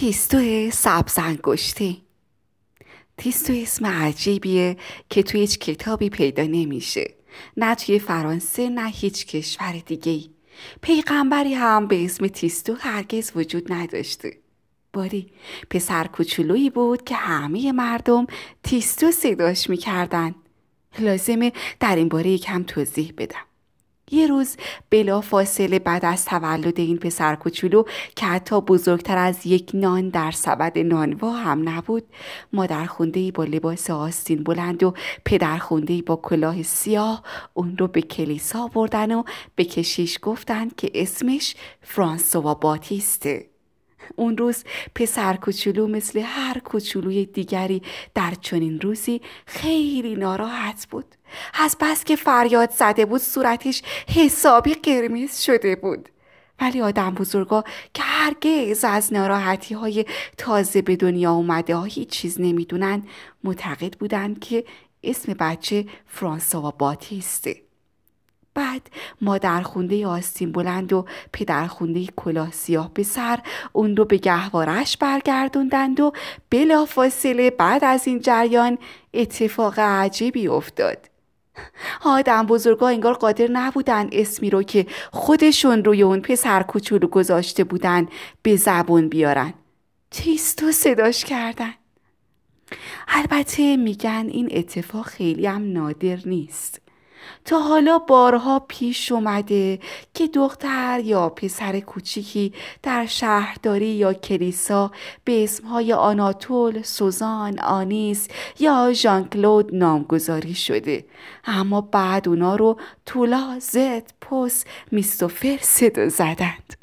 تیستوی سبز انگشتی. تیستو اسم عجیبیه که توی هیچ کتابی پیدا نمیشه، نه توی فرانسه نه هیچ کشور دیگه‌ای. پیغمبری هم به اسم تیستو هرگز وجود نداشته. باری پسر کوچولویی بود که همه مردم تیستو صداش میکردن. لازمه در این باره یکم توضیح بدم. یه روز بلا فاصله بعد از تولد این پسر کوچولو که حتی بزرگتر از یک نان در سبد نانوا هم نبود، مادر خونده‌ای با لباس آستین بلند و پدر خونده‌ای با کلاه سیاه اون رو به کلیسا بردن و به کشیش گفتن که اسمش فرانسوا باتیسته. اون روز پسر کوچولو مثل هر کوچولوی دیگری در چنین روزی خیلی ناراحت بود. از بس که فریاد زده بود صورتش حسابی قرمز شده بود. ولی آدم بزرگا که هرگز از ناراحتی های تازه به دنیا اومده ها هیچ چیز نمیدونن، معتقد بودن که اسم بچه فرانسوا باتیسته. بعد مادر خونده آستین بلند و پدر خونده کلاه سیاه به سر اون رو به گهواره‌اش برگردوندند و بلافاصله بعد از این جریان اتفاق عجیبی افتاد. آدم بزرگا انگار قادر نبودن اسمی رو که خودشون روی اون پسر کوچولو گذاشته بودن به زبون بیارن. تیستو صداش کردن. البته میگن این اتفاق خیلی هم نادر نیست. تا حالا بارها پیش اومده که دختر یا پسر کوچیکی در شهرداری یا کلیسا به اسمهای آناتول، سوزان، آنیس یا ژان کلود نامگذاری شده، اما بعد اونا رو تولا، زد، پوس، میستوفر صدا زدند.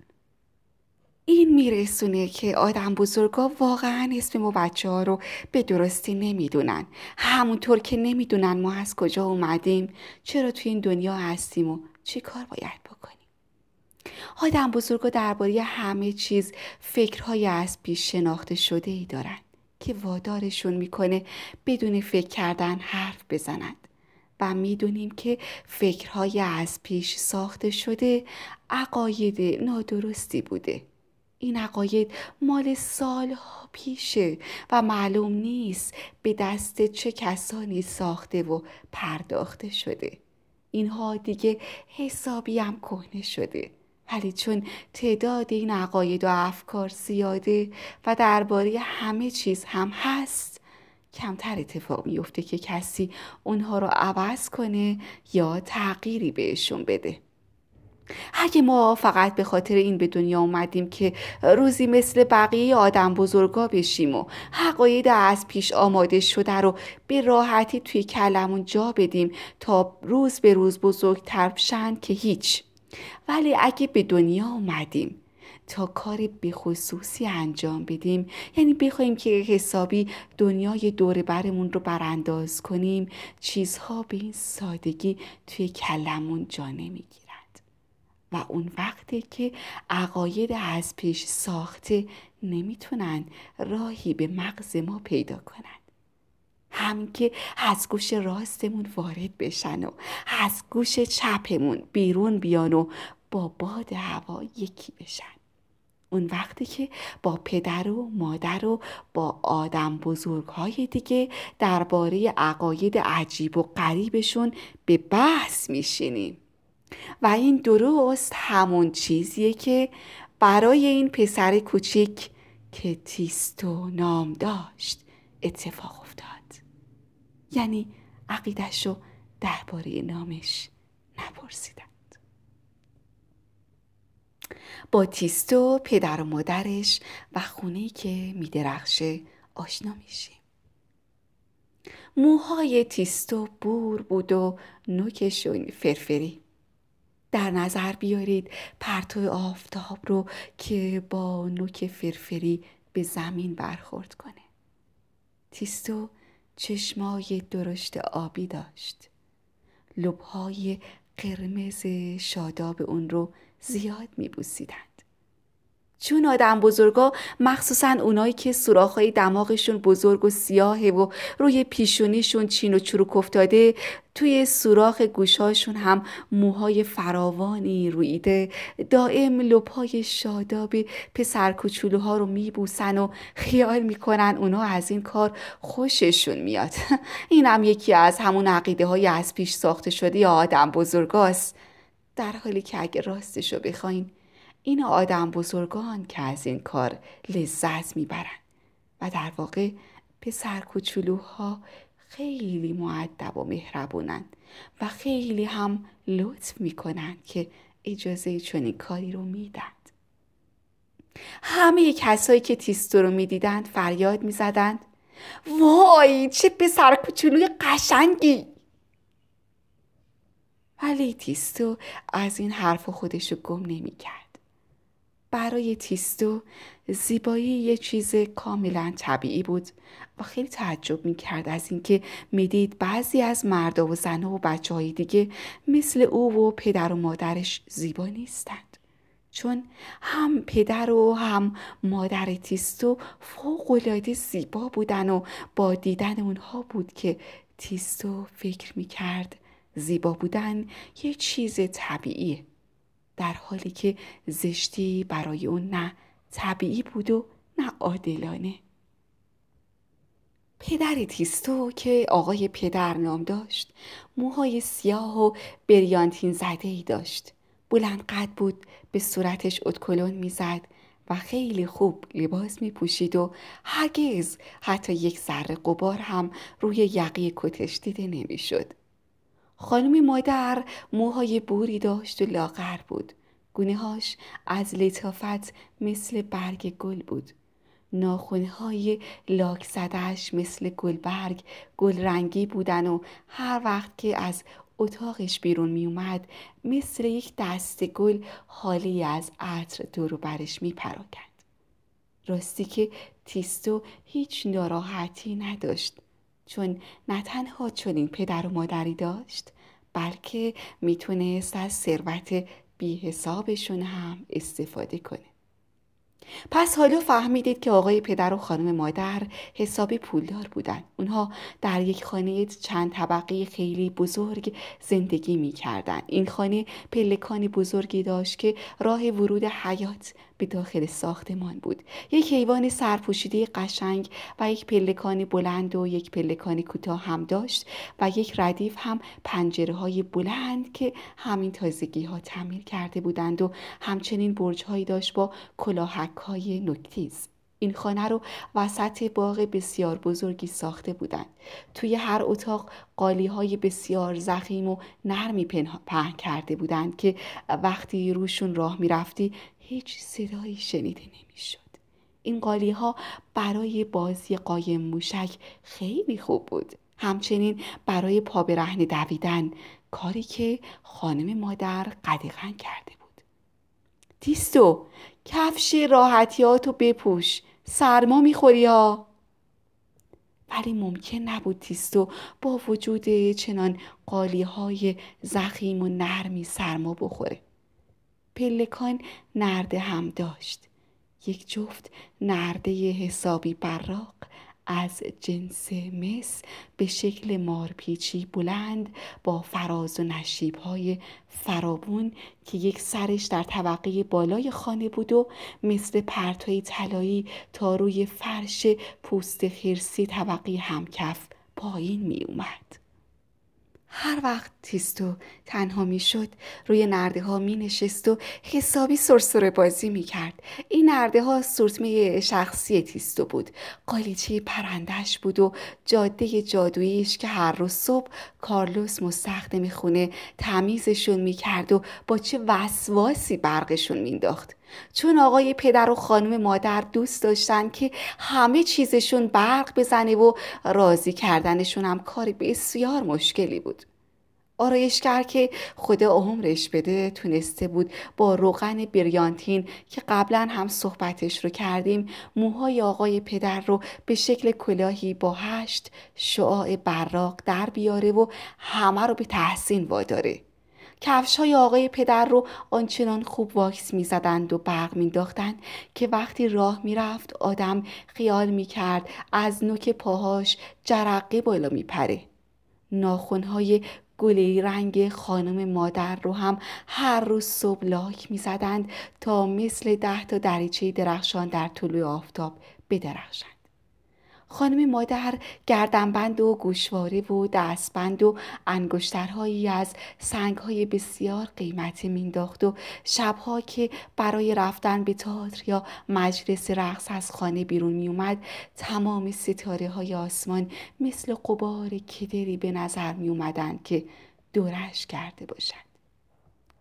این میرسونه که آدم بزرگا واقعا اسم ما بچه ها رو به درستی نمیدونن، همونطور که نمیدونن ما از کجا اومدیم، چرا توی این دنیا هستیم و چه کار باید بکنیم. آدم بزرگا درباره همه چیز فکرهای از پیش شناخته شده ای دارن که وادارشون میکنه بدون فکر کردن حرف بزنند. و میدونیم که فکرهای از پیش ساخته شده عقاید نادرستی بوده. این عقاید مال سالها پیشه و معلوم نیست به دست چه کسانی ساخته و پرداخته شده. اینها دیگه حسابی هم کهنه شده، ولی چون تعداد این عقاید و افکار زیاده و درباره همه چیز هم هست، کمتر اتفاق میفته که کسی اونها رو عوض کنه یا تغییری بهشون بده. اگه ما فقط به خاطر این به دنیا اومدیم که روزی مثل بقیه آدم بزرگا بشیم و حقایق از پیش آماده شده رو به راحتی توی کلمون جا بدیم تا روز به روز بزرگتر بشن، که هیچ. ولی اگه به دنیا اومدیم تا کار به خصوصی انجام بدیم، یعنی بخوایم که حسابی دنیای دور برمون رو برانداز کنیم، چیزها به این سادگی توی کلمون جا نمیگیرند و اون وقته که عقاید از پیش ساخته نمیتونن راهی به مغز ما پیدا کنن. همین که از گوش راستمون وارد بشن و از گوش چپمون بیرون بیان و با باد هوا یکی بشن، اون وقتی که با پدر و مادر و با آدم بزرگهای دیگه درباره عقاید عجیب و غریبشون به بحث میشینیم. و این درست همون چیزیه که برای این پسر کوچیک که تیستو نام داشت اتفاق افتاد. یعنی عقیده‌شو درباره نامش نپرسیدن. با تیستو، پدر و مادرش و خونه‌ای که می‌درخشه آشنا میشیم. موهای تیستو بور بود و نوکشون فرفری. در نظر بیارید پرتو آفتاب رو که با نوک فرفری به زمین برخورد کنه. تیستو چشمای درشت آبی داشت. لب‌های قرمز شاداب اون رو زیاد می‌بوسیدند. چون آدم بزرگا، مخصوصا اونایی که سوراخ‌های دماغشون بزرگ و سیاهه و روی پیشونیشون چین و چروک افتاده، توی سوراخ گوشاشون هم موهای فراوانی رویده، دائم لپای شادابی پسر کوچولوها رو میبوسن و خیال میکنن اونا از این کار خوششون میاد. این هم یکی از همون عقیده های از پیش ساخته شده یا آدم بزرگاست، در حالی که اگه راستشو بخواین این آدم بزرگان که از این کار لذت میبرن و در واقع پسر کوچولوها خیلی مؤدب و مهربونن و خیلی هم لطف میکنن که اجازه چنین کاری رو میدن. همه کسایی که تیستو رو میدیدن فریاد میزدند وای چه پسر کوچولوی قشنگی. ولی تیستو از این حرف خودش رو گم نمیکرد. برای تیستو زیبایی یه چیز کاملا طبیعی بود و خیلی تعجب میکرد از اینکه میدید بعضی از مردا و زنها و بچه‌های دیگه مثل او و پدر و مادرش زیبا نیستند، چون هم پدر و هم مادر تیستو فوق‌العاده زیبا بودن و با دیدن اونها بود که تیستو فکر میکرد زیبا بودن یه چیز طبیعیه، در حالی که زشتی برای اون نه طبیعی بود و نه عادلانه. پدر تیستو که آقای پدر نام داشت، موهای سیاه و بریانتین زده‌ای داشت. بلند قد بود، به صورتش ادکلون میزد و خیلی خوب لباس میپوشید و هرگز حتی یک ذره غبار هم روی یقه کتش دیده نمیشد. خانم مادر موهای بوری داشت و لاغر بود. گونه‌هاش از لطافت مثل برگ گل بود. ناخن‌های لاک زده‌اش مثل گلبرگ گلرنگی بودن و هر وقت که از اتاقش بیرون می اومد مثل یک دسته گل خالی از عطر دور و برش می پراکند. راستی که تیستو هیچ ناراحتی نداشت، چون نه تنها چنین پدر و مادری داشت، بلکه میتونست از ثروت بی حسابشون هم استفاده کنه. پس حالا فهمیدید که آقای پدر و خانم مادر حسابی پولدار بودن. اونها در یک خانه چند طبقه خیلی بزرگ زندگی میکردن. این خانه پلکان بزرگی داشت که راه ورود حیات به داخل ساختمان بود. یک حیوان سرپوشیده قشنگ و یک پلکان بلند و یک پلکان کوتاه هم داشت و یک ردیف هم پنجره‌های بلند که همین تازگی‌ها تعمیر کرده بودند و همچنین برج‌هایی داشت با کلاهک‌های نوک‌تیز. این خانه رو وسط باغ بسیار بزرگی ساخته بودند. توی هر اتاق قالی‌های بسیار ضخیم و نرمی پهن کرده بودند که وقتی روشون راه می‌رفتی هیچ صدایی شنیده نمیشد. این قالی‌ها برای بازی قایم موشک خیلی خوب بود. همچنین برای پا برهنه دویدن، کاری که خانم مادر قدغن کرده بود. تیستو، کفش راحتیاتو بپوش، سرما میخوری ها. ولی ممکن نبود تیستو با وجود چنان قالی‌های ضخیم و نرمی سرما بخوره. پلکان نرده هم داشت، یک جفت نرده حسابی براق از جنس مس به شکل مارپیچی بلند با فراز و نشیب‌های فراوان که یک سرش در طبقه بالای خانه بود و مثل پرتوی طلایی تا روی فرش پوست خرسی طبقه همکف پایین می اومد. هر وقت تیستو تنها میشد روی نرده ها می نشست و حسابی سرسره بازی می کرد. این نرده ها سورتمه شخصی تیستو بود. قالیچه پرندش بود و جاده جادوییش که هر روز صبح کارلوس مستخدم خونه تمیزشون می کرد و با چه وسواسی برقشون می انداخت. چون آقای پدر و خانم مادر دوست داشتن که همه چیزشون برق بزنه و راضی کردنشون هم کاری بسیار مشکلی بود. آرایشگر که خدا عمرش بده تونسته بود با روغن بریانتین که قبلا هم صحبتش رو کردیم موهای آقای پدر رو به شکل کلاهی با 8 شعاع براق در بیاره و همه رو به تحسین واداره. کفش‌های آقای پدر رو آنچنان خوب واکس می‌زدند و برق می‌انداختند که وقتی راه می‌رفت آدم خیال می‌کرد از نوک پاهاش جرقه بالا می‌پره. ناخن‌های گلی رنگ خانم مادر رو هم هر روز صبح لاک می‌زدند تا مثل 10 تا دریچه درخشان در طلوع آفتاب بدرخشند. خانم مادر گردنبند و گوشواره و دستبند و انگشترهایی از سنگ‌های بسیار قیمتی مینداخت و شب‌ها که برای رفتن به تئاتر یا مجلس رقص از خانه بیرون می‌اومد، تمام ستاره‌های آسمان مثل غبار کدری به نظر می‌اومدند که دورش کرده باشند.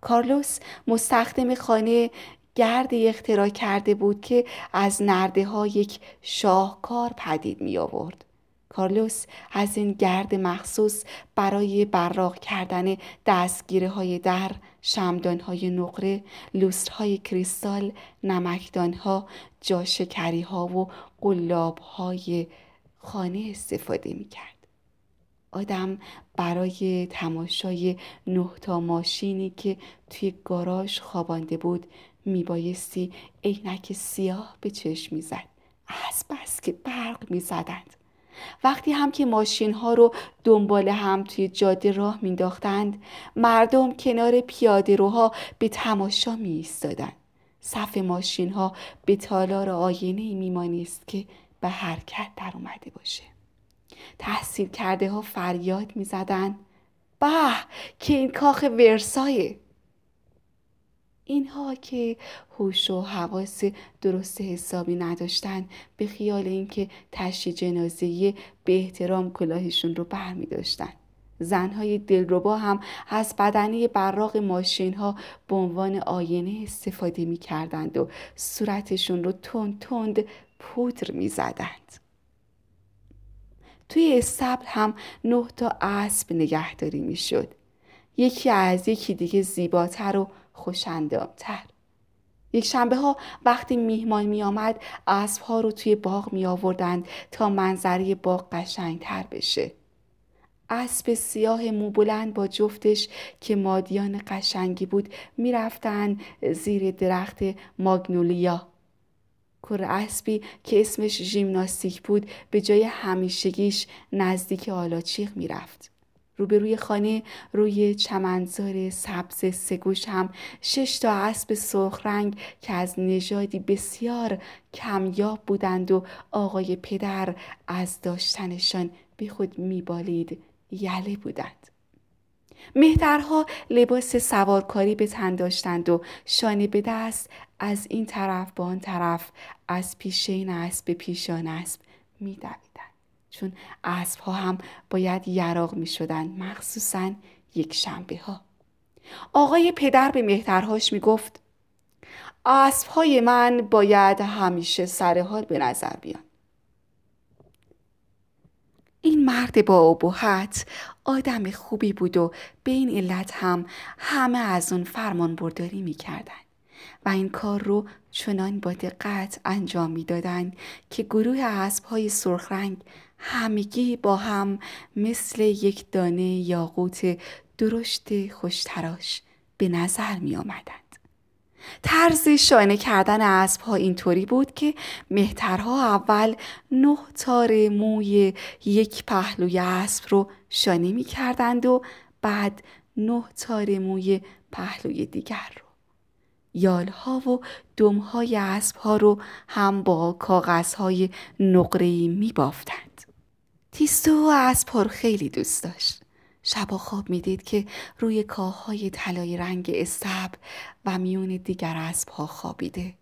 کارلوس مستخدم خانه گردی اختراع کرده بود که از نرده‌ها یک شاهکار پدید می آورد. کارلوس از این گرد مخصوص برای براق کردن دستگیره‌های در، شمدان‌های نقره، لوسترهای کریستال، نمکدان‌ها، جاشکری‌ها و قلاب‌های خانه استفاده می کرد. آدم برای تماشای 9 تا ماشینی که توی گاراژ خوابانده بود میبایستی عینک سیاه به چشم میزد، از بس که برق میزدند. وقتی هم که ماشین ها رو دنبال هم توی جاده راه مینداختند، مردم کنار پیاده روها به تماشا می ایستادند. صف ماشین ها به تالار آینه میمانست که به حرکت در اومده باشه. تحصیل کرده ها فریاد میزدند: به که این کاخ ورسایه! اینها که هوش و حواس درست حسابی نداشتند، به خیال اینکه تشییع جنازه به احترام کلاهشون رو برمی داشتن. زنهای دلربا هم از بدنه براق ماشینها به عنوان آینه استفاده می کردند و صورتشون رو تند تند پودر می زدند. توی استبل هم 9 تا اسب نگهداری می شد، یکی از یکی دیگه زیباتر و خوشندامتر. یک شنبه ها وقتی میهمان می آمد، اسب ها رو توی باغ می آوردند تا منظره باغ قشنگتر بشه. اسب سیاه موبلند با جفتش که مادیان قشنگی بود می رفتن زیر درخت ماگنولیا. کره اسبی که اسمش ژیمناستیک بود به جای همیشگیش نزدیک آلاچیق می رفت. روبروی خانه روی چمنزار سبز سگوش هم 6 تا اسب سرخ رنگ که از نژادی بسیار کمیاب بودند و آقای پدر از داشتنشان بی خود میبالید یله بودند. مهترها لباس سوارکاری به تن داشتند و شانه به دست از این طرف به آن طرف، از پیشین اسب به پیشان اسب میدویدند، چون اسب‌ها هم باید یراق می‌شدند، مخصوصاً یک شنبه‌ها. آقای پدر به مهترهاش می‌گفت: اسب‌های من باید همیشه سر حال به نظر بیان. این مرد با ابهت آدم خوبی بود و به این علت هم همه از اون فرمانبرداری می‌کردند و این کار رو چنان با دقت انجام می‌دادند که گروه اسب‌های سرخ رنگ همگی با هم مثل یک دانه یاقوت درشت خوشتراش به نظر می آمدند. طرز شانه کردن اسب‌ها اینطوری بود که مهترها اول 9 تار موی یک پهلوی اسب رو شانه می کردند و بعد 9 تار موی پهلوی دیگر رو. یالها و دمهای اسبها رو هم با کاغذهای نقره‌ای می بافتند. تیستو اسبها رو خیلی دوست داشت. شبا خواب می دید که روی کاههای طلایی رنگ استبل و میون دیگر اسبها خوابیده.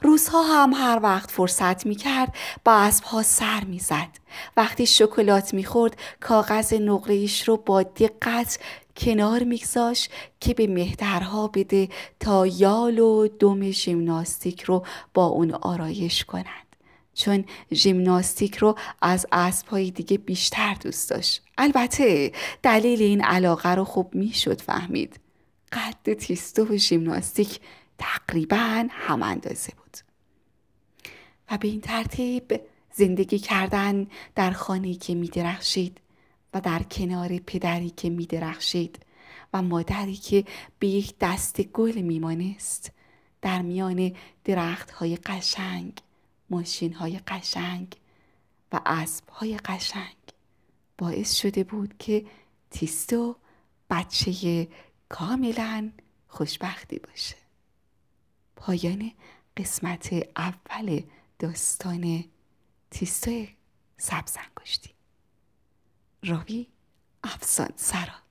روزها هم هر وقت فرصت می کرد با اسبها سر می زد. وقتی شکلات می خورد کاغذ نقره‌ایش رو با دقت کنار میگذاش که به مهترها بده تا یال و دم ژیمناستیک رو با اون آرایش کنند، چون ژیمناستیک رو از اسب‌های دیگه بیشتر دوست داشت. البته دلیل این علاقه رو خوب میشد فهمید. قد تیستو و ژیمناستیک تقریباً هم اندازه بود و به این ترتیب زندگی کردن در خانه‌ای که میدرخشید و در کنار پدری که می درخشید و مادری که به یک دست گل میمانست در میان درخت های قشنگ، ماشین های قشنگ و اسب های قشنگ باعث شده بود که تیستو بچه کاملا خوشبختی باشه. پایان قسمت اول داستان تیستوی سبز انگشتی. راوی افسانه‌سرا.